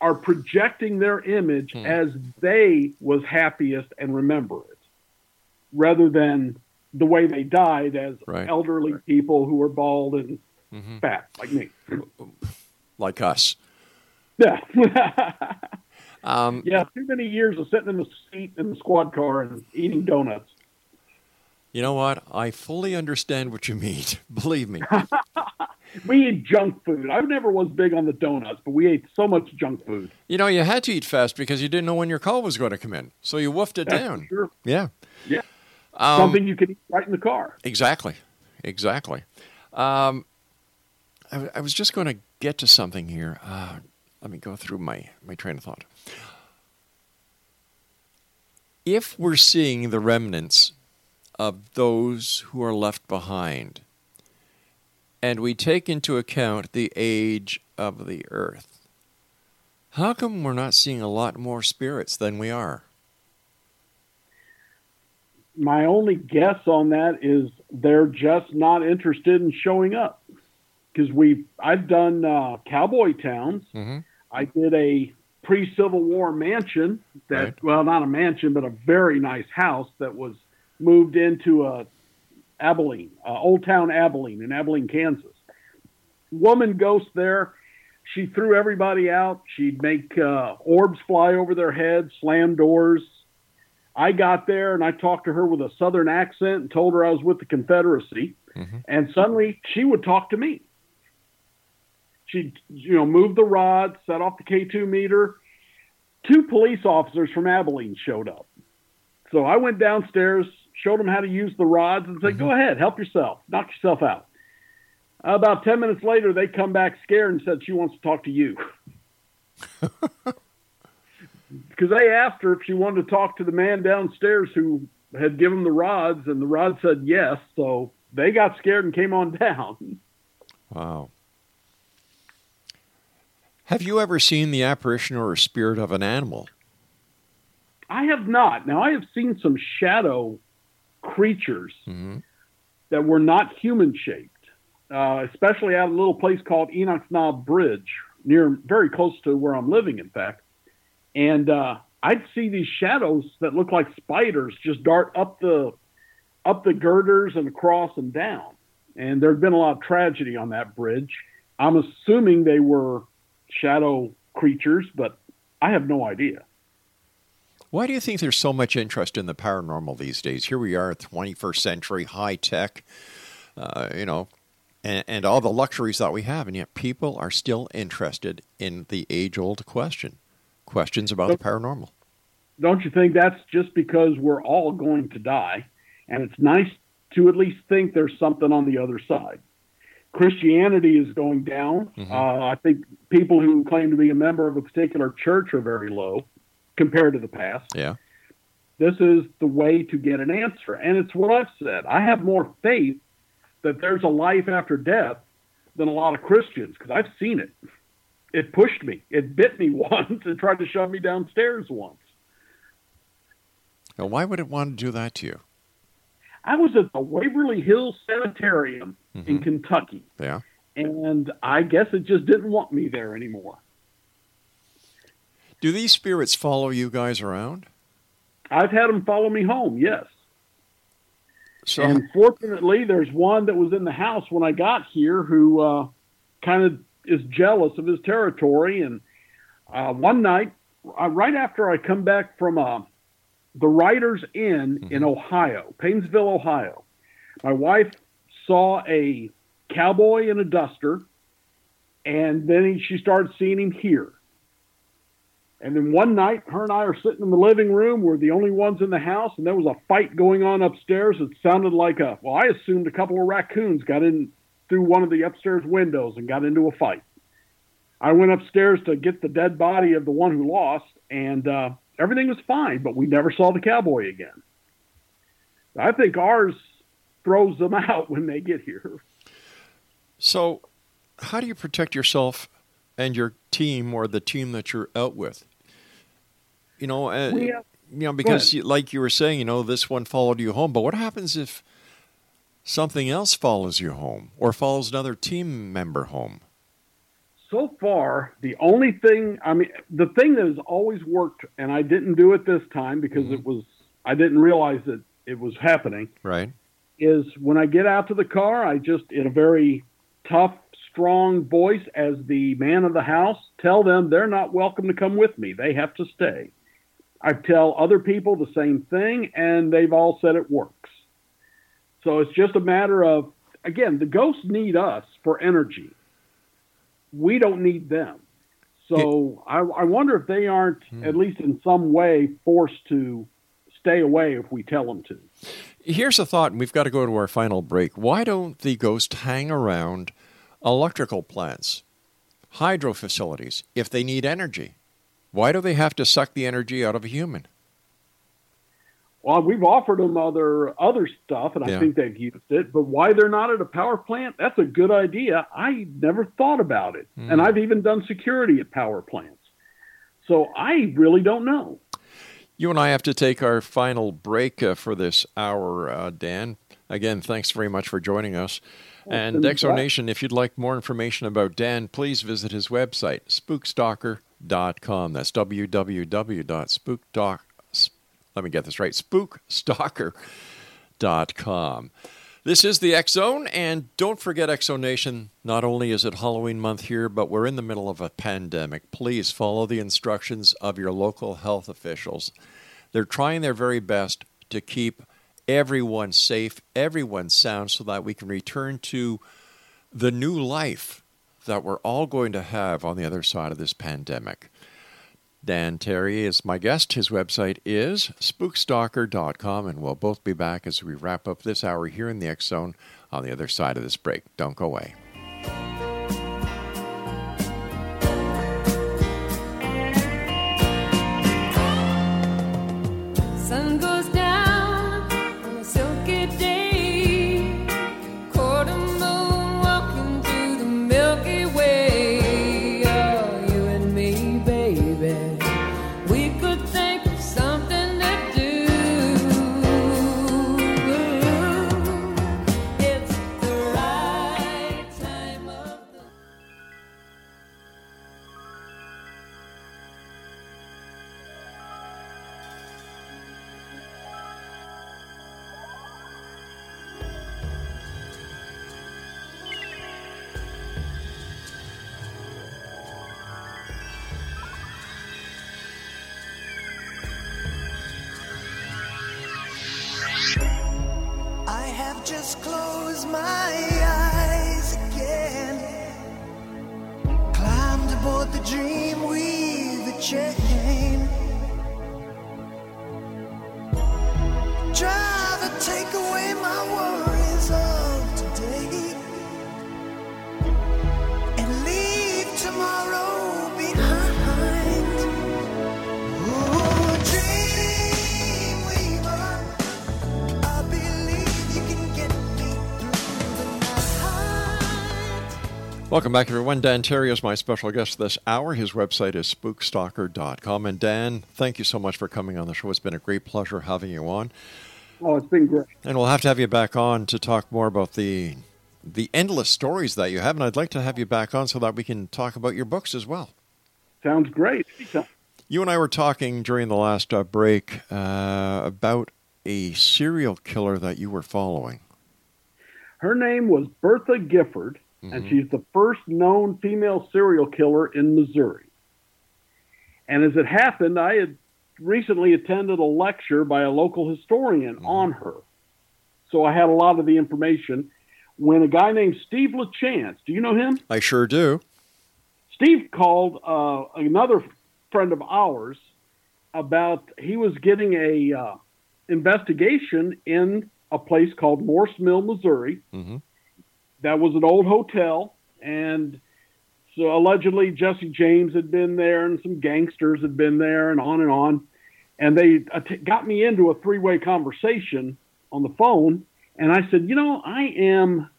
are projecting their image as they was happiest and remember it, rather than the way they died as elderly people who were bald and fat, like me. Like us. Yeah. Yeah, too many years of sitting in the seat in the squad car and eating donuts. You know what? I fully understand what you mean. Believe me. We eat junk food. I never was big on the donuts, but we ate so much junk food. You know, you had to eat fast because you didn't know when your call was going to come in. So you woofed it down. Sure. Yeah. Yeah. Something you could eat right in the car. Exactly. Exactly. I was just going to get to something here. Let me go through my train of thought. If we're seeing the remnants of those who are left behind, and we take into account the age of the earth, how come we're not seeing a lot more spirits than we are? My only guess on that is they're just not interested in showing up. Because I've done cowboy towns. Mm-hmm. I did a pre-Civil War mansion that, well, not a mansion, but a very nice house that was moved into Abilene, Old Town Abilene in Abilene, Kansas. Woman ghost there. She threw everybody out. She'd make orbs fly over their heads, slam doors. I got there and I talked to her with a Southern accent and told her I was with the Confederacy. Mm-hmm. And suddenly she would talk to me. She, moved the rod, set off the K2 meter. 2 police officers from Abilene showed up. So I went downstairs, showed them how to use the rods, and said, go ahead, help yourself. Knock yourself out. About 10 minutes later, they come back scared and said she wants to talk to you. Because they asked her if she wanted to talk to the man downstairs who had given the rods, and the rod said yes. So they got scared and came on down. Wow. Have you ever seen the apparition or spirit of an animal? I have not. Now, I have seen some shadow creatures that were not human-shaped, especially at a little place called Enoch's Knob Bridge, very close to where I'm living, in fact. And I'd see these shadows that look like spiders just dart up the girders and across and down. And there'd been a lot of tragedy on that bridge. I'm assuming they were shadow creatures, but I have no idea. Why do you think there's so much interest in the paranormal these days? Here we are, 21st century, high tech, and all the luxuries that we have, and yet people are still interested in the age-old questions about the paranormal. Don't you think that's just because we're all going to die, and it's nice to at least think there's something on the other side? Christianity is going down. Mm-hmm. I think people who claim to be a member of a particular church are very low compared to the past. Yeah. This is the way to get an answer. And it's what I've said. I have more faith that there's a life after death than a lot of Christians, because I've seen it. It pushed me. It bit me once and tried to shove me downstairs once. Now, why would it want to do that to you? I was at the Waverly Hills Sanitarium in Kentucky. Yeah. And I guess it just didn't want me there anymore. Do these spirits follow you guys around? I've had them follow me home, yes. So, and fortunately, there's one that was in the house when I got here who kind of is jealous of his territory. And one night, right after I come back from the Writers Inn in Ohio, Painesville, Ohio, my wife saw a cowboy in a duster, and then she started seeing him here. And then one night, her and I are sitting in the living room. We're the only ones in the house, and there was a fight going on upstairs. It sounded like I assumed a couple of raccoons got in through one of the upstairs windows and got into a fight. I went upstairs to get the dead body of the one who lost, and everything was fine, but we never saw the cowboy again. I think ours throws them out when they get here. So how do you protect yourself and your team, or the team that you're out with? Because like you were saying, this one followed you home, but what happens if something else follows you home or follows another team member home? So far, the thing that has always worked, and I didn't do it this time because I didn't realize that it was happening. Right. Is when I get out to the car, I just, in a very tough, strong voice as the man of the house, tell them they're not welcome to come with me. They have to stay. I tell other people the same thing, and they've all said it works. So it's just a matter of, again, the ghosts need us for energy. We don't need them. So I wonder if they aren't, at least in some way, forced to stay away if we tell them to. Here's a thought, and we've got to go to our final break. Why don't the ghosts hang around electrical plants, hydro facilities, if they need energy? Why do they have to suck the energy out of a human? Well, we've offered them other stuff, and I think they've used it. But why they're not at a power plant, that's a good idea. I never thought about it. Mm. And I've even done security at power plants. So I really don't know. You and I have to take our final break for this hour, Dan. Again, thanks very much for joining us. And Exo Nation, if you'd like more information about Dan, please visit his website, spookstalker.com. That's spookstalker.com. This is the X-Zone, and don't forget, Exo Nation, not only is it Halloween month here, but we're in the middle of a pandemic. Please follow the instructions of your local health officials. They're trying their very best to keep everyone safe, everyone sound, so that we can return to the new life that we're all going to have on the other side of this pandemic. Dan Terry is my guest. His website is spookstalker.com, and we'll both be back as we wrap up this hour here in the X-Zone on the other side of this break. Don't go away. Sun goes down. Driver, take away my worries of today. Welcome back, everyone. Dan Terry is my special guest this hour. His website is spookstalker.com. And Dan, thank you so much for coming on the show. It's been a great pleasure having you on. Oh, it's been great. And we'll have to have you back on to talk more about the endless stories that you have. And I'd like to have you back on so that we can talk about your books as well. Sounds great. You and I were talking during the last break about a serial killer that you were following. Her name was Bertha Gifford. Mm-hmm. And she's the first known female serial killer in Missouri. And as it happened, I had recently attended a lecture by a local historian on her. So I had a lot of the information. When a guy named Steve LaChance, do you know him? I sure do. Steve called another friend of ours about, he was getting a investigation in a place called Morse Mill, Missouri. Mm-hmm. That was an old hotel, and so allegedly Jesse James had been there, and some gangsters had been there, and on. And they got me into a three-way conversation on the phone, and I said, you know, I am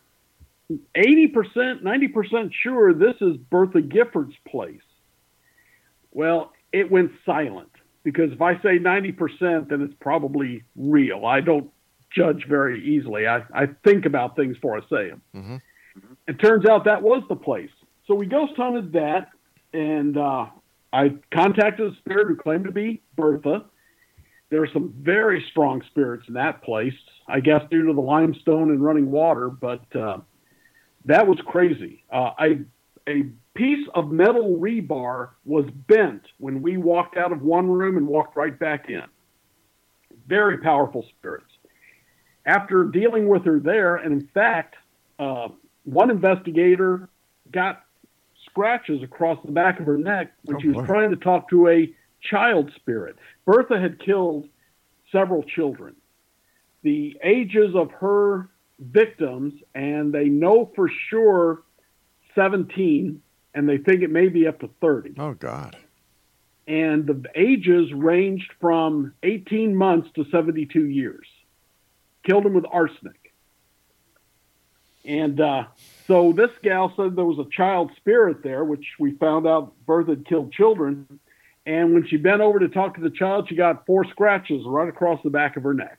80%, 90% sure this is Bertha Gifford's place. Well, it went silent, because if I say 90%, then it's probably real. I don't judge very easily. I think about things before I say them. Mm-hmm. It turns out that was the place. So we ghost hunted that, and I contacted a spirit who claimed to be Bertha. There are some very strong spirits in that place, I guess due to the limestone and running water, but that was crazy. A piece of metal rebar was bent when we walked out of one room and walked right back in. Very powerful spirits. After dealing with her there, and in fact, one investigator got scratches across the back of her neck when she was trying to talk to a child spirit. Bertha had killed several children. The ages of her victims, and they know for sure 17, and they think it may be up to 30. Oh, God. And the ages ranged from 18 months to 72 years. Killed him with arsenic. And so this gal said there was a child spirit there, which we found out Bertha had killed children. And when she bent over to talk to the child, she got 4 scratches right across the back of her neck.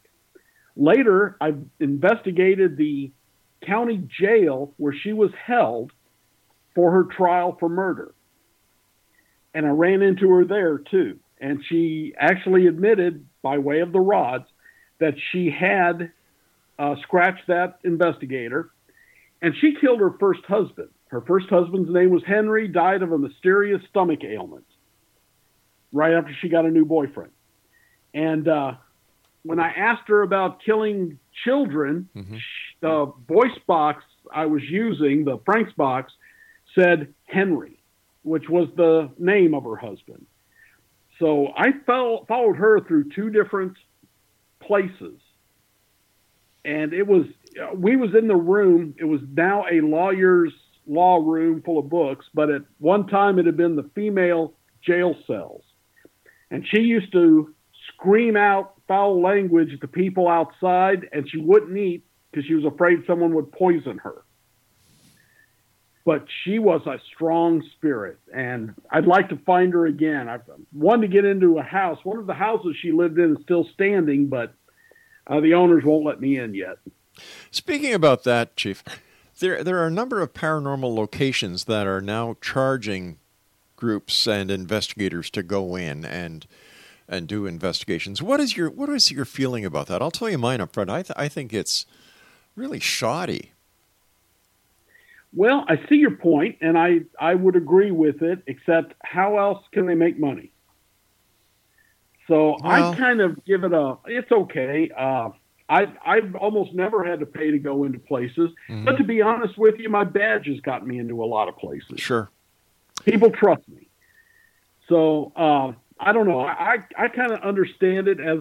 Later, I investigated the county jail where she was held for her trial for murder. And I ran into her there, too. And she actually admitted, by way of the rods, that she had scratched that investigator, and she killed her first husband. Her first husband's name was Henry, died of a mysterious stomach ailment right after she got a new boyfriend. And when I asked her about killing children, the voice box I was using, the Frank's box, said Henry, which was the name of her husband. So I followed her through 2 different places, and it was we was in the room. It was now a lawyer's law room full of books, but at one time it had been the female jail cells, and she used to scream out foul language at the people outside, and she wouldn't eat because she was afraid someone would poison her. But she was a strong spirit, and I'd like to find her again. I wanted to get into a house. One of the houses she lived in is still standing, but the owners won't let me in yet. Speaking about that, Chief, there are a number of paranormal locations that are now charging groups and investigators to go in and do investigations. What is your feeling about that? I'll tell you mine up front. I think it's really shoddy. Well, I see your point, and I would agree with it, except how else can they make money? So I kind of give it it's okay. I've almost never had to pay to go into places. Mm-hmm. But to be honest with you, my badge has gotten me into a lot of places. Sure. People trust me. So I don't know. I kind of understand it as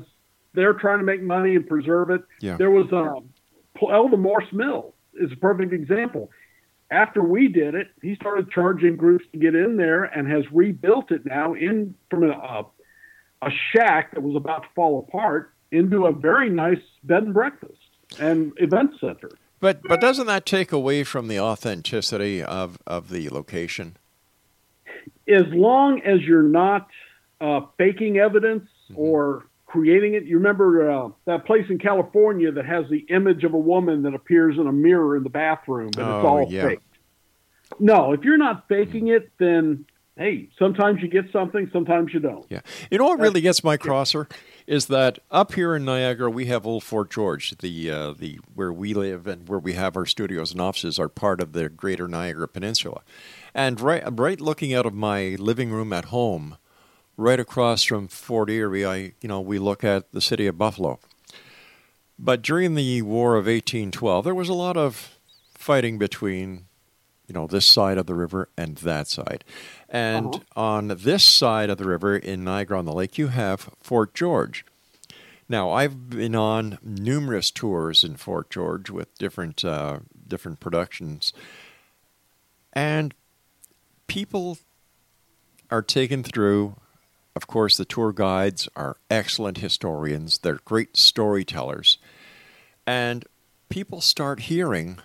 they're trying to make money and preserve it. Yeah. There was the Morse Mill is a perfect example. After we did it, he started charging groups to get in there and has rebuilt it now in from a shack that was about to fall apart into a very nice bed and breakfast and event center. But doesn't that take away from the authenticity of the location? As long as you're not faking evidence or creating it. You remember that place in California that has the image of a woman that appears in a mirror in the bathroom, and it's all faked. No, if you're not faking it, then, hey, sometimes you get something, sometimes you don't. Yeah. You know what really gets my crosser is that up here in Niagara, we have old Fort George, the where we live and where we have our studios and offices are part of the greater Niagara Peninsula. And right looking out of my living room at home, right across from Fort Erie, we look at the city of Buffalo. But during the War of 1812, there was a lot of fighting between this side of the river and that side. And on this side of the river in Niagara-on-the-Lake, you have Fort George. Now, I've been on numerous tours in Fort George with different productions. And people are taken through. Of course, the tour guides are excellent historians. They're great storytellers. And people start hearing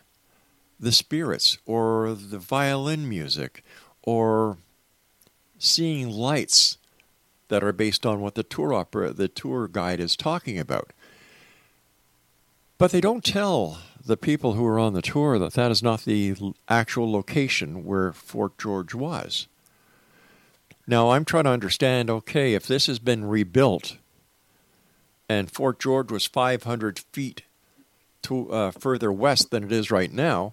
the spirits or the violin music or seeing lights that are based on what the tour guide is talking about. But they don't tell the people who are on the tour that is not the actual location where Fort George was. Now, I'm trying to understand, okay, if this has been rebuilt and Fort George was 500 feet further west than it is right now,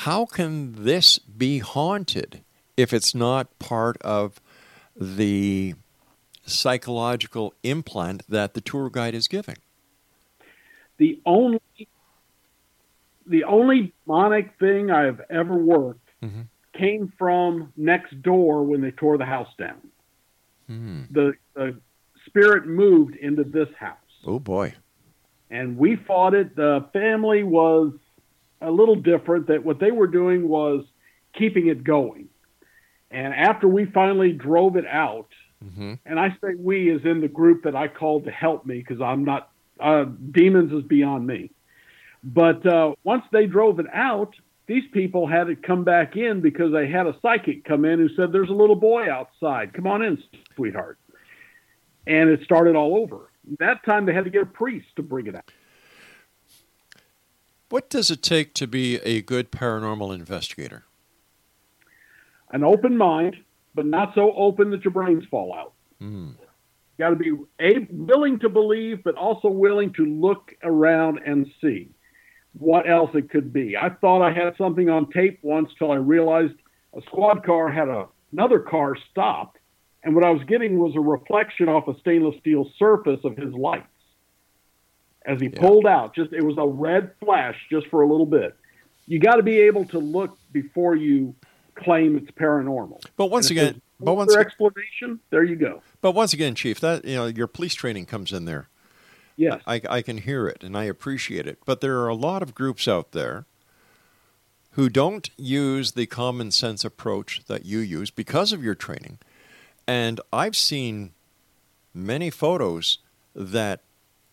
how can this be haunted if it's not part of the psychological implant that the tour guide is giving? The only demonic thing I've ever worked came from next door when they tore the house down. Mm. The spirit moved into this house. Oh, boy. And we fought it. The family was a little different, that what they were doing was keeping it going. And after we finally drove it out, and I say we as in the group that I called to help me, because I'm not, demons is beyond me. But once they drove it out, these people had it come back in because they had a psychic come in who said, there's a little boy outside. Come on in, sweetheart. And it started all over. That time they had to get a priest to bring it out. What does it take to be a good paranormal investigator? An open mind, but not so open that your brains fall out. Mm. Got to be willing to believe, but also willing to look around and see what else it could be. I thought I had something on tape once till I realized a squad car had another car stopped, and what I was getting was a reflection off a stainless steel surface of his lights. As he pulled out, it was a red flash just for a little bit. You got to be able to look before you claim it's paranormal. Explanation, there you go. But once again, Chief, that your police training comes in there. Yes, I can hear it and I appreciate it. But there are a lot of groups out there who don't use the common sense approach that you use because of your training. And I've seen many photos that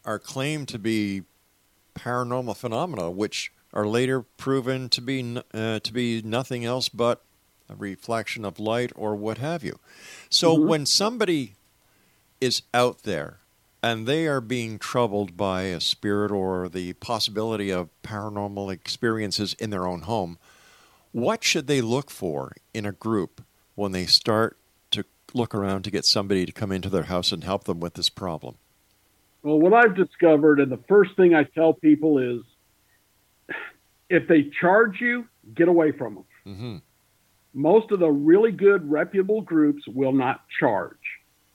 are claimed to be paranormal phenomena, which are later proven to be nothing else but a reflection of light or what have you. So when somebody is out there and they are being troubled by a spirit or the possibility of paranormal experiences in their own home, what should they look for in a group when they start to look around to get somebody to come into their house and help them with this problem? Well, what I've discovered, and the first thing I tell people is, if they charge you, get away from them. Mm-hmm. Most of the really good, reputable groups will not charge.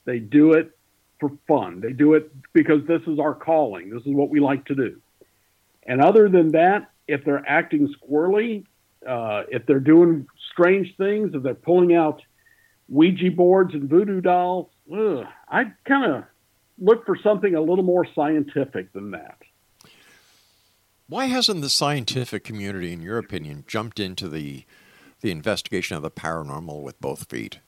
They do it for fun. They do it because this is our calling. This is what we like to do. And other than that, if they're acting squirrely, if they're doing strange things, if they're pulling out Ouija boards and voodoo dolls, I kind of look for something a little more scientific than that. Why hasn't the scientific community, in your opinion, jumped into the investigation of the paranormal with both feet?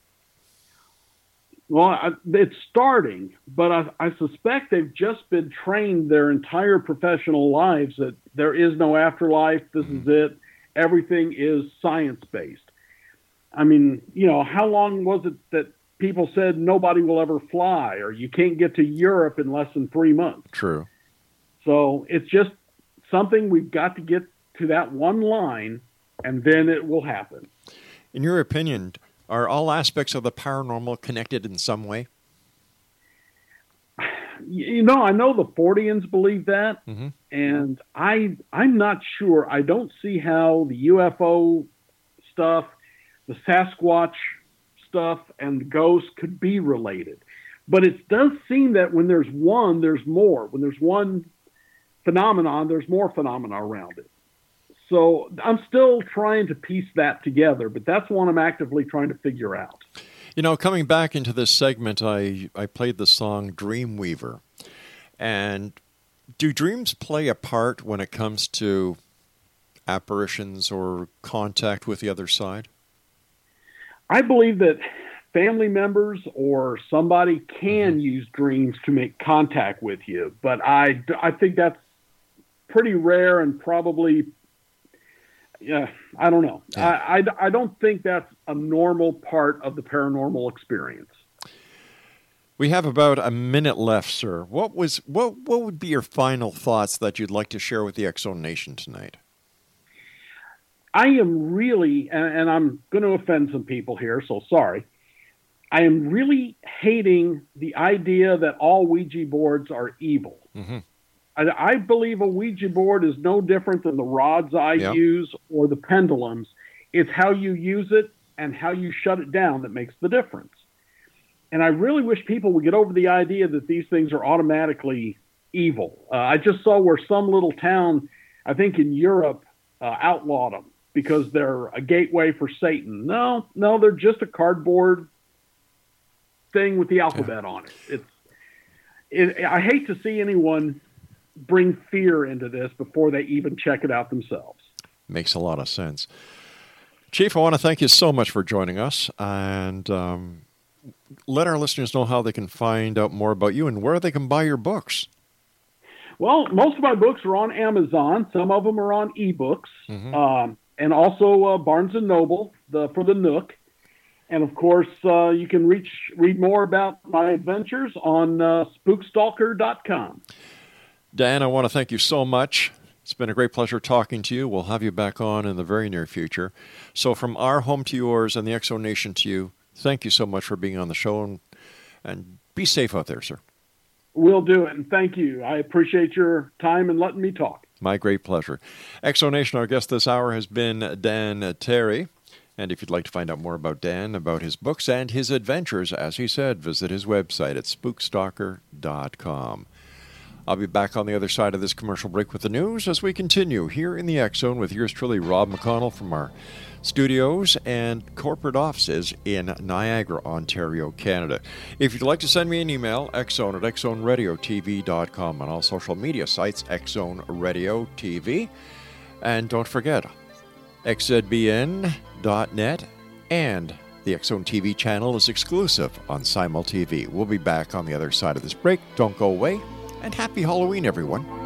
Well, it's starting, but I suspect they've just been trained their entire professional lives that there is no afterlife. This is it. Everything is science-based. I mean, you know, how long was it that people said nobody will ever fly or you can't get to Europe in less than 3 months? True. So it's just something we've got to get to that one line, and then it will happen. In your opinion, are all aspects of the paranormal connected in some way? You know, I know the Forteans believe that, mm-hmm. and I'm not sure. I don't see how the UFO stuff, the Sasquatch stuff, and the ghosts could be related. But it does seem that when there's one, there's more. When there's one phenomenon, there's more phenomena around it. So I'm still trying to piece that together, but that's one I'm actively trying to figure out. You know, coming back into this segment, I played the song Dreamweaver. And do dreams play a part when it comes to apparitions or contact with the other side? I believe that family members or somebody can mm-hmm. use dreams to make contact with you, but I think that's pretty rare and probably... Yeah, I don't know. I don't think that's a normal part of the paranormal experience. We have about a minute left, sir. What would be your final thoughts that you'd like to share with the X-Zone Nation tonight? I am really, and I'm going to offend some people here, so sorry. I am really hating the idea that all Ouija boards are evil. Mm-hmm. I believe a Ouija board is no different than the rods I yep. use or the pendulums. It's how you use it and how you shut it down that makes the difference. And I really wish people would get over the idea that these things are automatically evil. I just saw where some little town, I think in Europe, outlawed them because they're a gateway for Satan. No, they're just a cardboard thing with the alphabet yeah. on it. I hate to see anyone... bring fear into this before they even check it out themselves. Makes a lot of sense. Chief, I want to thank you so much for joining us, and let our listeners know how they can find out more about you and where they can buy your books. Well, most of my books are on Amazon. Some of them are on ebooks, mm-hmm. And also Barnes & Noble for the Nook. And, of course, you can read more about my adventures on spookstalker.com. Dan, I want to thank you so much. It's been a great pleasure talking to you. We'll have you back on in the very near future. So from our home to yours and the X-Zone Nation to you, thank you so much for being on the show, and be safe out there, sir. Will do it, and thank you. I appreciate your time and letting me talk. My great pleasure. X-Zone Nation, our guest this hour has been Dan Terry. And if you'd like to find out more about Dan, about his books and his adventures, as he said, visit his website at spookstalker.com. I'll be back on the other side of this commercial break with the news as we continue here in the X-Zone with yours truly, Rob McConnell, from our studios and corporate offices in Niagara, Ontario, Canada. If you'd like to send me an email, xzone@xzoneradiotv.com, on all social media sites, X-Zone Radio TV. And don't forget, xzbn.net and the X-Zone TV channel is exclusive on Simul TV. We'll be back on the other side of this break. Don't go away. And happy Halloween, everyone.